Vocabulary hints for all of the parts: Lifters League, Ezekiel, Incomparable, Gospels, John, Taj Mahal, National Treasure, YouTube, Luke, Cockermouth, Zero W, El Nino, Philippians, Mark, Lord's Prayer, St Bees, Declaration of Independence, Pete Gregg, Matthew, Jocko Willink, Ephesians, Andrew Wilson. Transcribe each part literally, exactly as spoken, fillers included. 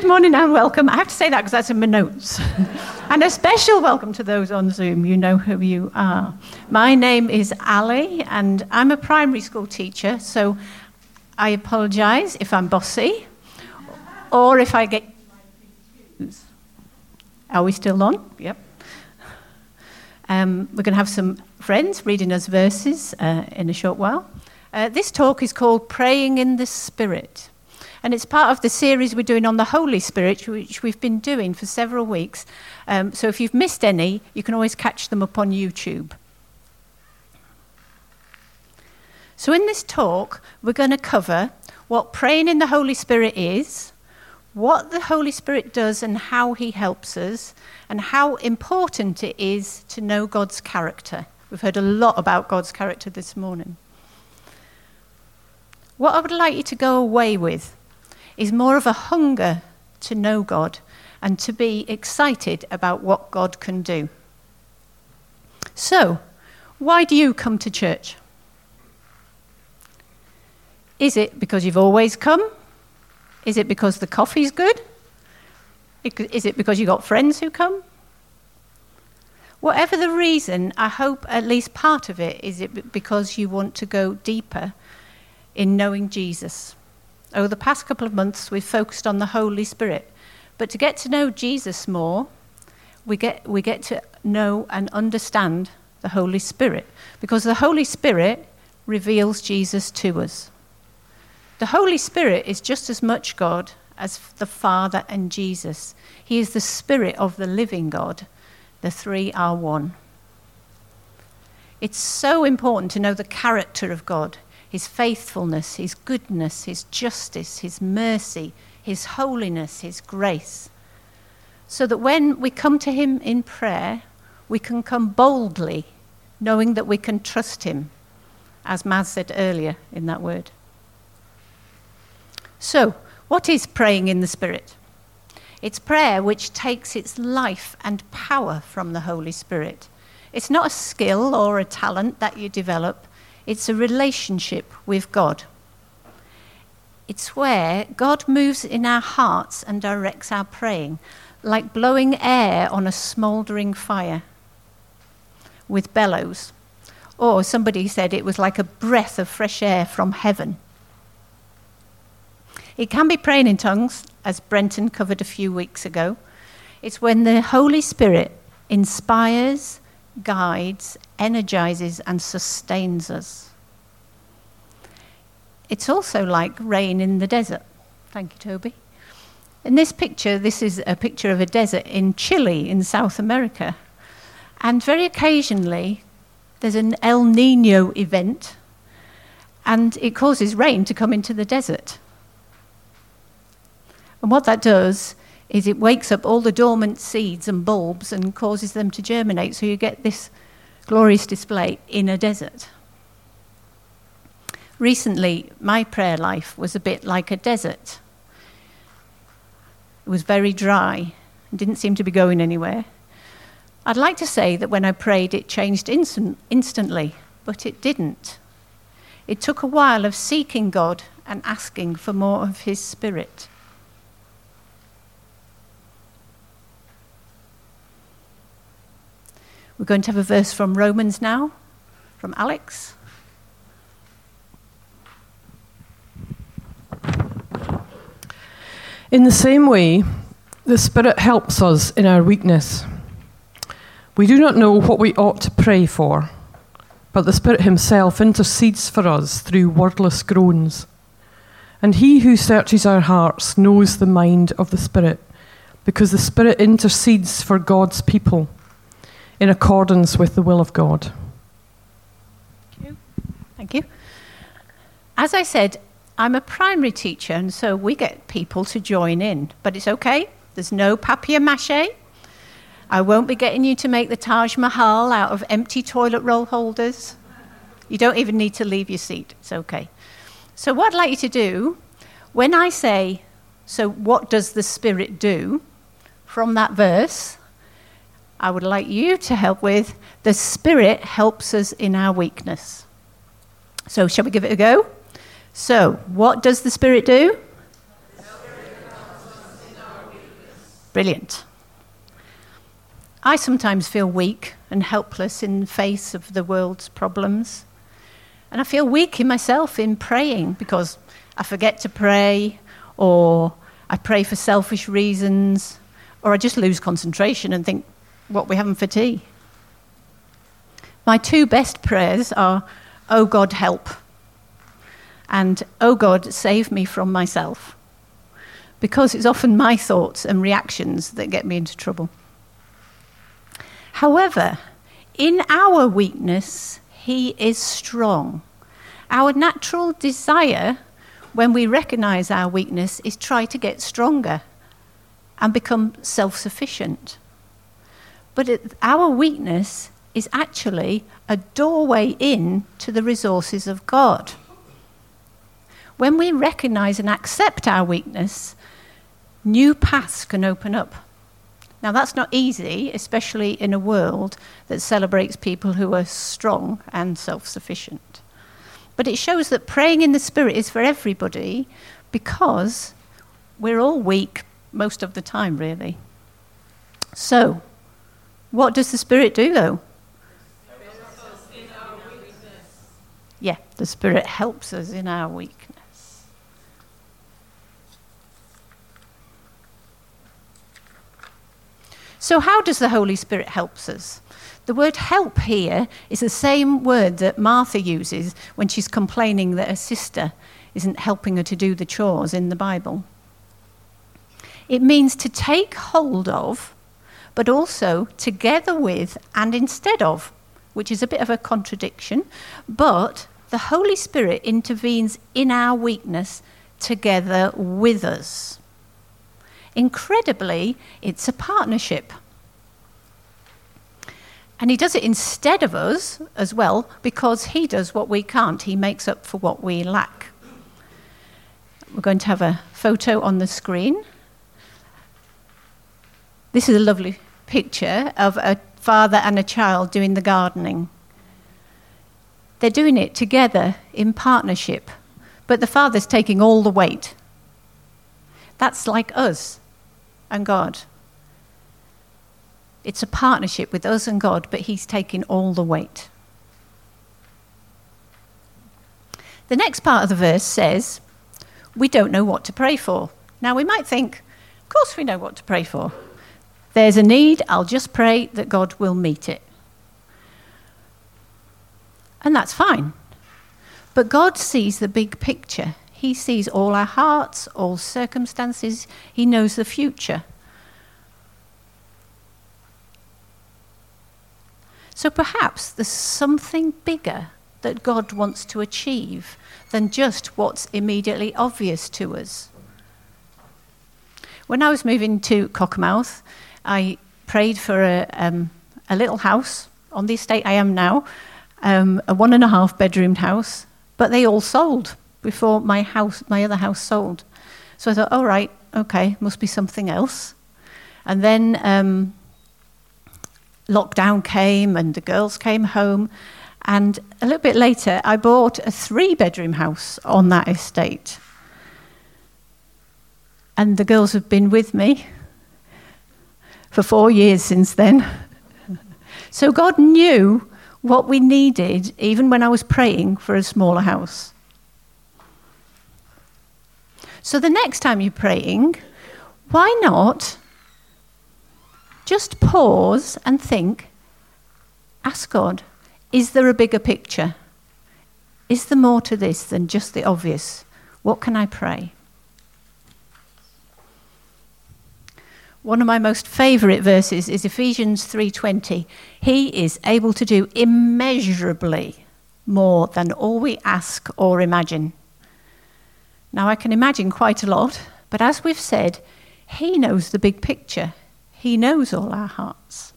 Good morning and welcome. I have to say that because that's in my notes. And a special welcome to those on Zoom. You know who you are. My name is Ali and I'm a primary school teacher, so I apologise if I'm bossy or if I get... Are we still on? Yep. Um, we're going to have some friends reading us verses uh, in a short while. Uh, this talk is called Praying in the Spirit. And it's part of the series we're doing on the Holy Spirit, which we've been doing for several weeks. Um, so if you've missed any, you can always catch them up on YouTube. So in this talk, we're going to cover what praying in the Holy Spirit is, what the Holy Spirit does and how he helps us, and how important it is to know God's character. We've heard a lot about God's character this morning. What I would like you to go away with is more of a hunger to know God and to be excited about what God can do. So, why do you come to church? Is it because you've always come? Is it because the coffee's good? Is it because you got friends who come? Whatever the reason, I hope at least part of it is it because you want to go deeper in knowing Jesus. Over the past couple of months, we've focused on the Holy Spirit. But to get to know Jesus more, we get we get to know and understand the Holy Spirit, because the Holy Spirit reveals Jesus to us. The Holy Spirit is just as much God as the Father and Jesus. He is the Spirit of the living God. The three are one. It's so important to know the character of God. His faithfulness, his goodness, his justice, his mercy, his holiness, his grace. So that when we come to him in prayer, we can come boldly, knowing that we can trust him, as Maz said earlier in that word. So, what is praying in the Spirit? It's prayer which takes its life and power from the Holy Spirit. It's not a skill or a talent that you develop. It's a relationship with God. It's where God moves in our hearts and directs our praying, like blowing air on a smouldering fire with bellows. Or somebody said it was like a breath of fresh air from heaven. It can be praying in tongues, as Brenton covered a few weeks ago. It's when the Holy Spirit inspires, guides, energizes and sustains us. It's also like rain in the desert. Thank you, Toby. In this picture, this is a picture of a desert in Chile in South America. And very occasionally, there's an El Nino event, and it causes rain to come into the desert. And what that does is it wakes up all the dormant seeds and bulbs and causes them to germinate, so you get this glorious display in a desert. Recently, my prayer life was a bit like a desert. It was very dry and didn't seem to be going anywhere. I'd like to say that when I prayed, it changed instant, instantly, but it didn't. It took a while of seeking God and asking for more of his Spirit. We're going to have a verse from Romans now, from Alex. In the same way, the Spirit helps us in our weakness. We do not know what we ought to pray for, but the Spirit himself intercedes for us through wordless groans. And he who searches our hearts knows the mind of the Spirit, because the Spirit intercedes for God's people in accordance with the will of God. Thank you. Thank you. As I said, I'm a primary teacher, and so we get people to join in. But it's okay. There's no papier-mâché. I won't be getting you to make the Taj Mahal out of empty toilet roll holders. You don't even need to leave your seat. It's okay. So what I'd like you to do, when I say, so what does the Spirit do, from that verse, I would like you to help with, the Spirit helps us in our weakness. So shall we give it a go? So, what does the Spirit do? The Spirit helps us in our Brilliant. I sometimes feel weak and helpless in the face of the world's problems. And I feel weak in myself in praying because I forget to pray, or I pray for selfish reasons, or I just lose concentration and think, what are we having for tea? My two best prayers are, oh God, help, and oh God, save me from myself, because it's often my thoughts and reactions that get me into trouble. However, in our weakness, he is strong. Our natural desire, when we recognize our weakness, is try to get stronger and become self-sufficient. But it, our weakness is actually a doorway in to the resources of God. When we recognize and accept our weakness, new paths can open up. Now, that's not easy, especially in a world that celebrates people who are strong and self-sufficient. But it shows that praying in the Spirit is for everybody, because we're all weak most of the time, really. So, what does the Spirit do, though? Helps us in our weakness. Yeah, the Spirit helps us in our weakness. So how does the Holy Spirit help us? The word help here is the same word that Martha uses when she's complaining that her sister isn't helping her to do the chores in the Bible. It means to take hold of, but also together with and instead of, which is a bit of a contradiction, but the Holy Spirit intervenes in our weakness together with us. Incredibly, it's a partnership. And he does it instead of us as well, because he does what we can't. He makes up for what we lack. We're going to have a photo on the screen. This is a lovely picture of a father and a child doing the gardening. They're doing it together in partnership, but the father's taking all the weight. That's like us and God. It's a partnership with us and God, but he's taking all the weight. The next part of the verse says, we don't know what to pray for. Now we might think, of course we know what to pray for. There's a need, I'll just pray that God will meet it. And that's fine. But God sees the big picture. He sees all our hearts, all circumstances. He knows the future. So perhaps there's something bigger that God wants to achieve than just what's immediately obvious to us. When I was moving to Cockermouth, I prayed for a, um, a little house on the estate I am now, um, a one and a half bedroomed house, but they all sold before my house, my other house sold. So I thought, all right, okay, must be something else. And then um, lockdown came and the girls came home. And a little bit later, I bought a three-bedroom house on that estate. And the girls have been with me for four years since then. So God knew what we needed, even when I was praying for a smaller house. So the next time you're praying, why not just pause and think, ask God, is there a bigger picture? Is there more to this than just the obvious? What can I pray? One of my most favourite verses is Ephesians three twenty. He is able to do immeasurably more than all we ask or imagine. Now, I can imagine quite a lot, but as we've said, he knows the big picture. He knows all our hearts.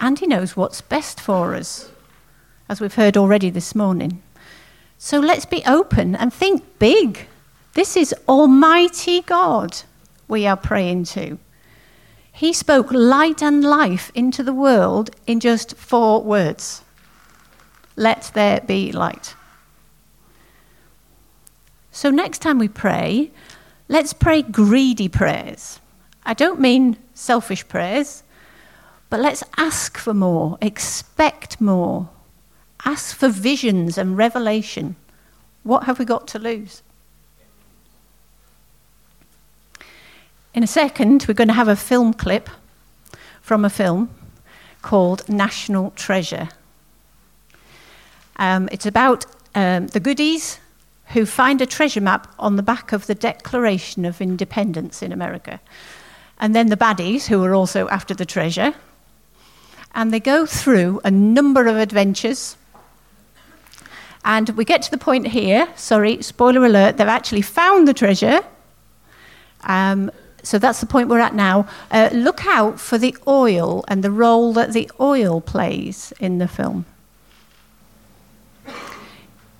And he knows what's best for us, as we've heard already this morning. So let's be open and think big. This is Almighty God we are praying to. He spoke light and life into the world in just four words. Let there be light. So next time we pray, let's pray greedy prayers. I don't mean selfish prayers, but let's ask for more, expect more, ask for visions and revelation. What have we got to lose? In a second, we're going to have a film clip from a film called National Treasure. Um, it's about um, the goodies who find a treasure map on the back of the Declaration of Independence in America. And then the baddies, who are also after the treasure. And they go through a number of adventures. And we get to the point here, sorry, spoiler alert, they've actually found the treasure. Um, so that's the point we're at now. Uh, look out for the oil and the role that the oil plays in the film.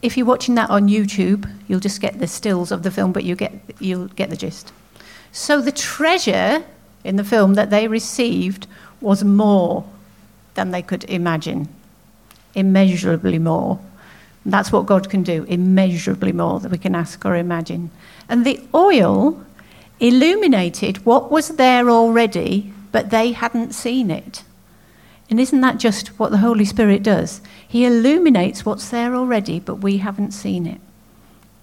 If you're watching that on YouTube, you'll just get the stills of the film, but you get, you'll get the gist. So the treasure in the film that they received was more than they could imagine, immeasurably more. And that's what God can do, immeasurably more than we can ask or imagine. And the oil illuminated what was there already, but they hadn't seen it. And isn't that just what the Holy Spirit does? He illuminates what's there already, but we haven't seen it.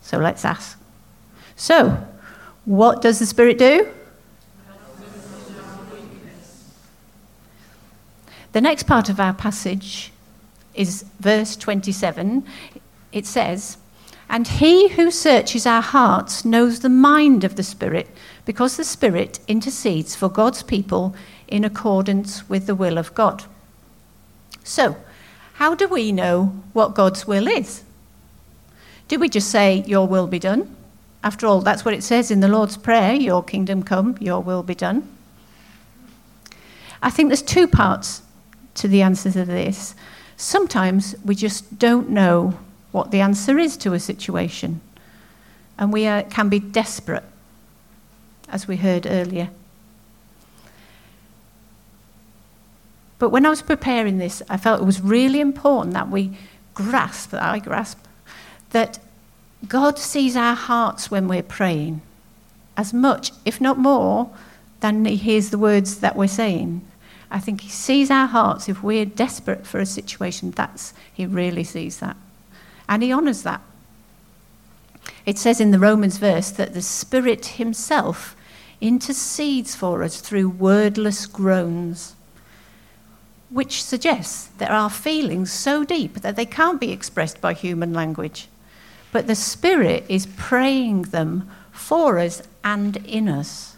So let's ask. So, what does the Spirit do? The next part of our passage is verse twenty-seven. It says, "And he who searches our hearts knows the mind of the Spirit, because the Spirit intercedes for God's people in accordance with the will of God." So, how do we know what God's will is? Do we just say, "Your will be done"? After all, that's what it says in the Lord's Prayer, "Your kingdom come, your will be done." I think there's two parts to the answer to this. Sometimes we just don't know what the answer is to a situation, and we uh, can be desperate, as we heard earlier. But when I was preparing this, I felt it was really important that we grasp, that I grasp, that God sees our hearts when we're praying as much, if not more, than he hears the words that we're saying. I think he sees our hearts. If we're desperate for a situation, that's he really sees that. And he honours that. It says in the Romans verse that the Spirit himself intercedes for us through wordless groans, which suggests there are feelings so deep that they can't be expressed by human language. But the Spirit is praying them for us and in us,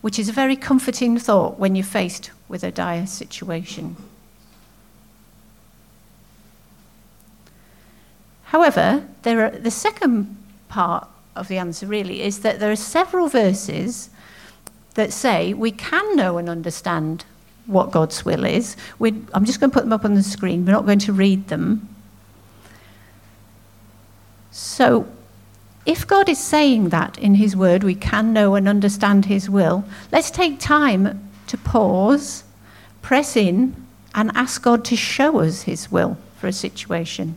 which is a very comforting thought when you're faced with a dire situation. However, there are, the second part of the answer really is that there are several verses that say we can know and understand what God's will is. We're, I'm just going to put them up on the screen. We're not going to read them. So, if God is saying that in his word, we can know and understand his will, let's take time to pause, press in, and ask God to show us his will for a situation.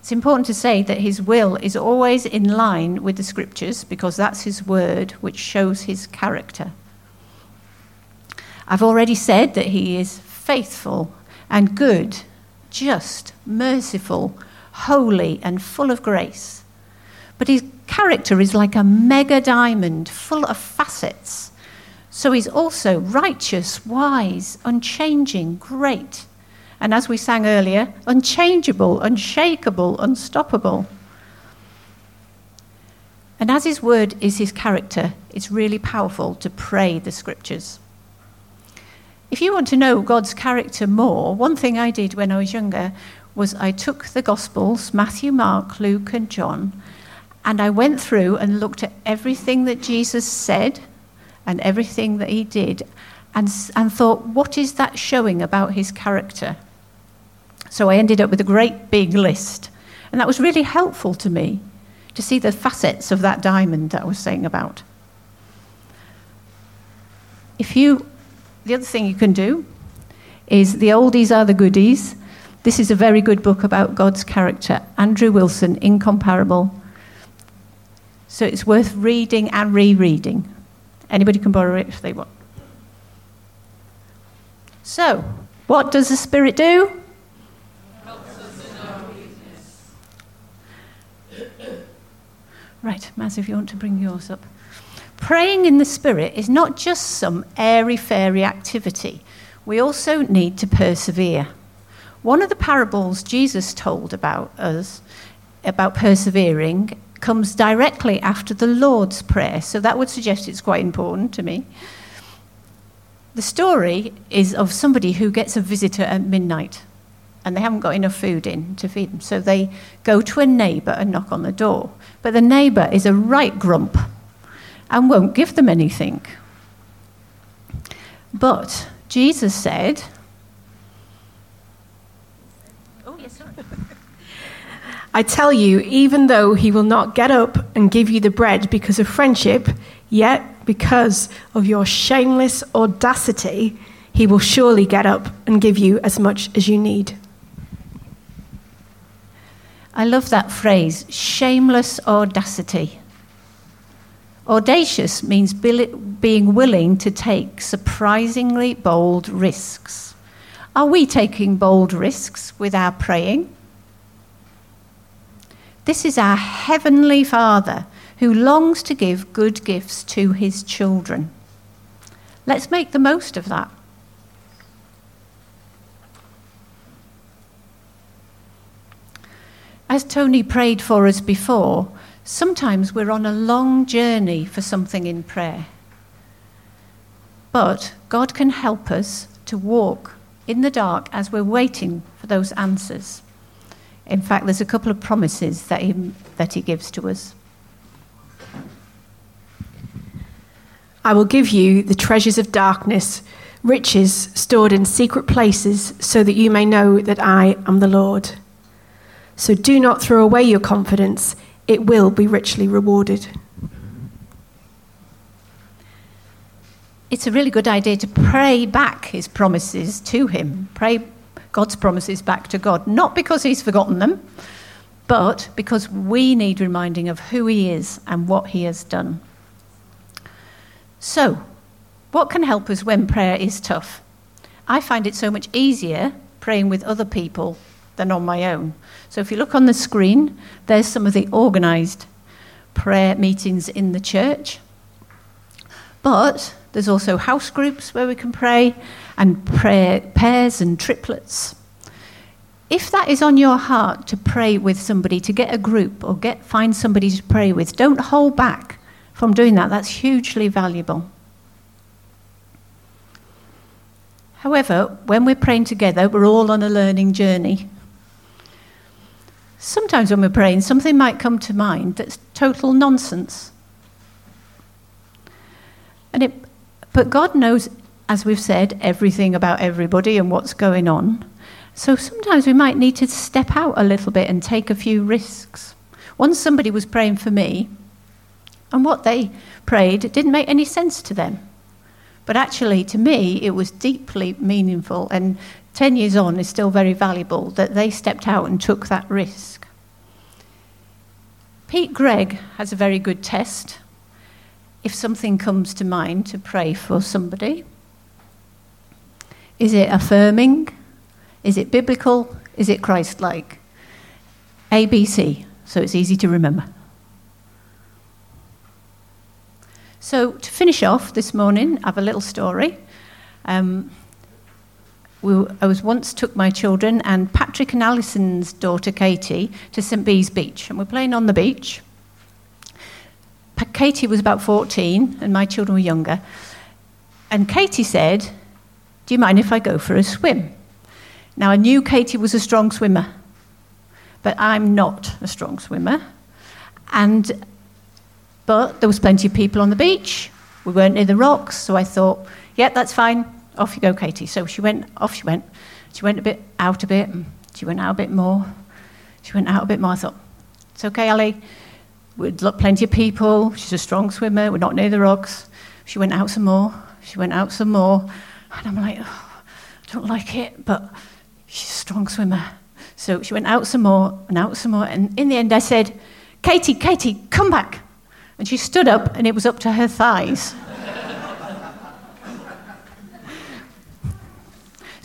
It's important to say that his will is always in line with the scriptures, because that's his word, which shows his character. I've already said that he is faithful and good, just, merciful, holy and full of grace. But his character is like a mega diamond full of facets. So he's also righteous, wise, unchanging, great. And as we sang earlier, unchangeable, unshakable, unstoppable. And as his word is his character, it's really powerful to pray the scriptures. If you want to know God's character more, one thing I did when I was younger was I took the Gospels, Matthew, Mark, Luke and John, and I went through and looked at everything that Jesus said and everything that he did, and, and thought, what is that showing about his character? So I ended up with a great big list, and that was really helpful to me to see the facets of that diamond that I was saying about. If you, the other thing you can do is the oldies are the goodies. This is a very good book about God's character. Andrew Wilson, Incomparable. So it's worth reading and rereading. Anybody can borrow it if they want. So, what does the Spirit do? Helps us in our weakness. Right, Maz, if you want to bring yours up. Praying in the Spirit is not just some airy-fairy activity. We also need to persevere. One of the parables Jesus told about us, about persevering, comes directly after the Lord's Prayer, so that would suggest it's quite important to me. The story is of somebody who gets a visitor at midnight, and they haven't got enough food in to feed them, so they go to a neighbour and knock on the door. But the neighbour is a right grump and won't give them anything. But Jesus said, oh, yes, sir. I tell you, even though he will not get up and give you the bread because of friendship, yet because of your shameless audacity, he will surely get up and give you as much as you need. I love that phrase, shameless audacity. Audacious means being willing to take surprisingly bold risks. Are we taking bold risks with our praying? This is our Heavenly Father who longs to give good gifts to his children. Let's make the most of that. As Tony prayed for us before, sometimes we're on a long journey for something in prayer. But God can help us to walk in the dark as we're waiting for those answers. In fact, there's a couple of promises that he, that he gives to us. I will give you the treasures of darkness, riches stored in secret places, so that you may know that I am the Lord. So do not throw away your confidence. It will be richly rewarded. It's a really good idea to pray back his promises to him. Pray God's promises back to God, not because he's forgotten them, but because we need reminding of who he is and what he has done. So, what can help us when prayer is tough? I find it so much easier praying with other people than on my own. So if you look on the screen, there's some of the organised prayer meetings in the church. But there's also house groups where we can pray, and prayer pairs and triplets. If that is on your heart to pray with somebody, to get a group or get find somebody to pray with, don't hold back from doing that. That's hugely valuable. However, when we're praying together, we're all on a learning journey. Sometimes when we're praying, something might come to mind that's total nonsense. And it, but God knows, as we've said, everything about everybody and what's going on. So sometimes we might need to step out a little bit and take a few risks. Once somebody was praying for me, and what they prayed didn't make any sense to them. But actually, to me, it was deeply meaningful, and ten years on is still very valuable that they stepped out and took that risk. Pete Gregg has a very good test. If something comes to mind to pray for somebody, is it affirming? Is it biblical? Is it Christ-like? A B C, so it's easy to remember. So to finish off this morning, I have a little story. Um, we, I was once took my children and Patrick and Alison's daughter Katie to St Bees Beach, and we're playing on the beach. Katie was about fourteen, and my children were younger. And Katie said, do you mind if I go for a swim? Now, I knew Katie was a strong swimmer, but I'm not a strong swimmer. And But there was plenty of people on the beach. We weren't near the rocks, so I thought, yeah, that's fine. Off you go, Katie. So she went, off she went. She went a bit out a bit, and she went out a bit more. She went out a bit more. I thought, it's okay, Ali. We'd got plenty of people. She's a strong swimmer. We're not near the rocks. She went out some more. She went out some more. And I'm like, oh, I don't like it, but she's a strong swimmer. So she went out some more and out some more. And in the end, I said, Katie, Katie, come back. And she stood up, and it was up to her thighs.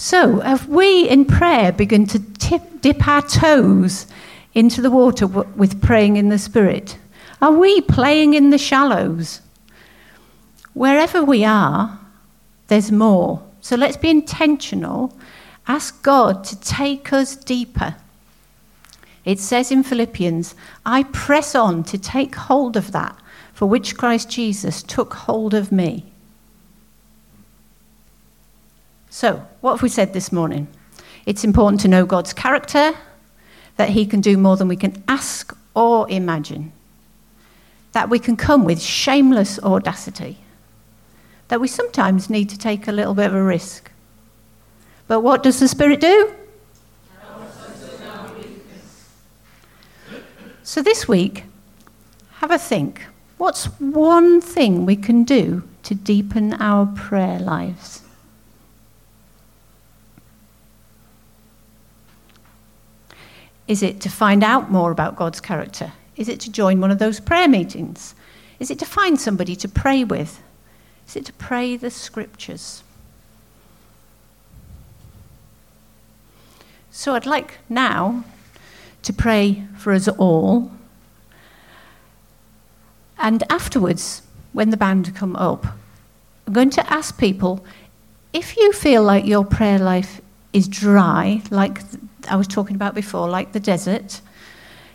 So have we in prayer begun to tip, dip our toes into the water w- with praying in the Spirit? Are we playing in the shallows? Wherever we are, there's more. So let's be intentional. Ask God to take us deeper. It says in Philippians, I press on to take hold of that for which Christ Jesus took hold of me. So, what have we said this morning? It's important to know God's character, that he can do more than we can ask or imagine, that we can come with shameless audacity, that we sometimes need to take a little bit of a risk. But what does the Spirit do? So this week, have a think. What's one thing we can do to deepen our prayer lives? Is it to find out more about God's character? Is it to join one of those prayer meetings? Is it to find somebody to pray with? Is it to pray the scriptures? So I'd like now to pray for us all. And afterwards, when the band come up, I'm going to ask people, if you feel like your prayer life is dry, like I was talking about before, like the desert,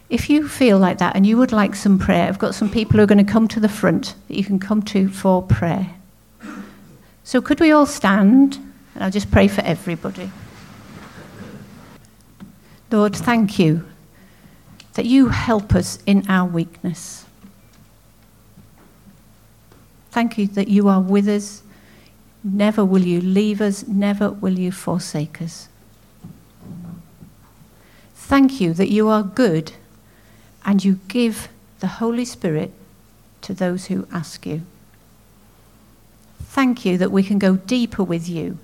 if you feel like that and you would like some prayer, I've got some people who are going to come to the front that you can come to for prayer. So could we all stand? And I'll just pray for everybody. Lord, thank you that you help us in our weakness. Thank you that you are with us. Never will you leave us. Never will you forsake us. Thank you that you are good and you give the Holy Spirit to those who ask you. Thank you that we can go deeper with you.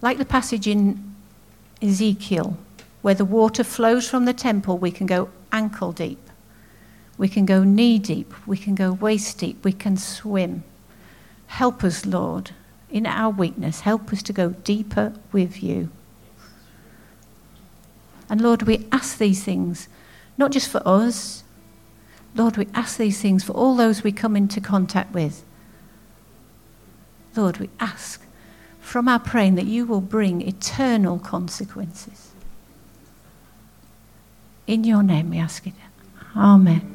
Like the passage in Ezekiel, where the water flows from the temple, we can go ankle deep. We can go knee deep. We can go waist deep. We can swim. Help us, Lord, in our weakness. Help us to go deeper with you. And Lord, we ask these things, not just for us. Lord, we ask these things for all those we come into contact with. Lord, we ask from our praying that you will bring eternal consequences. In your name we ask it. Amen.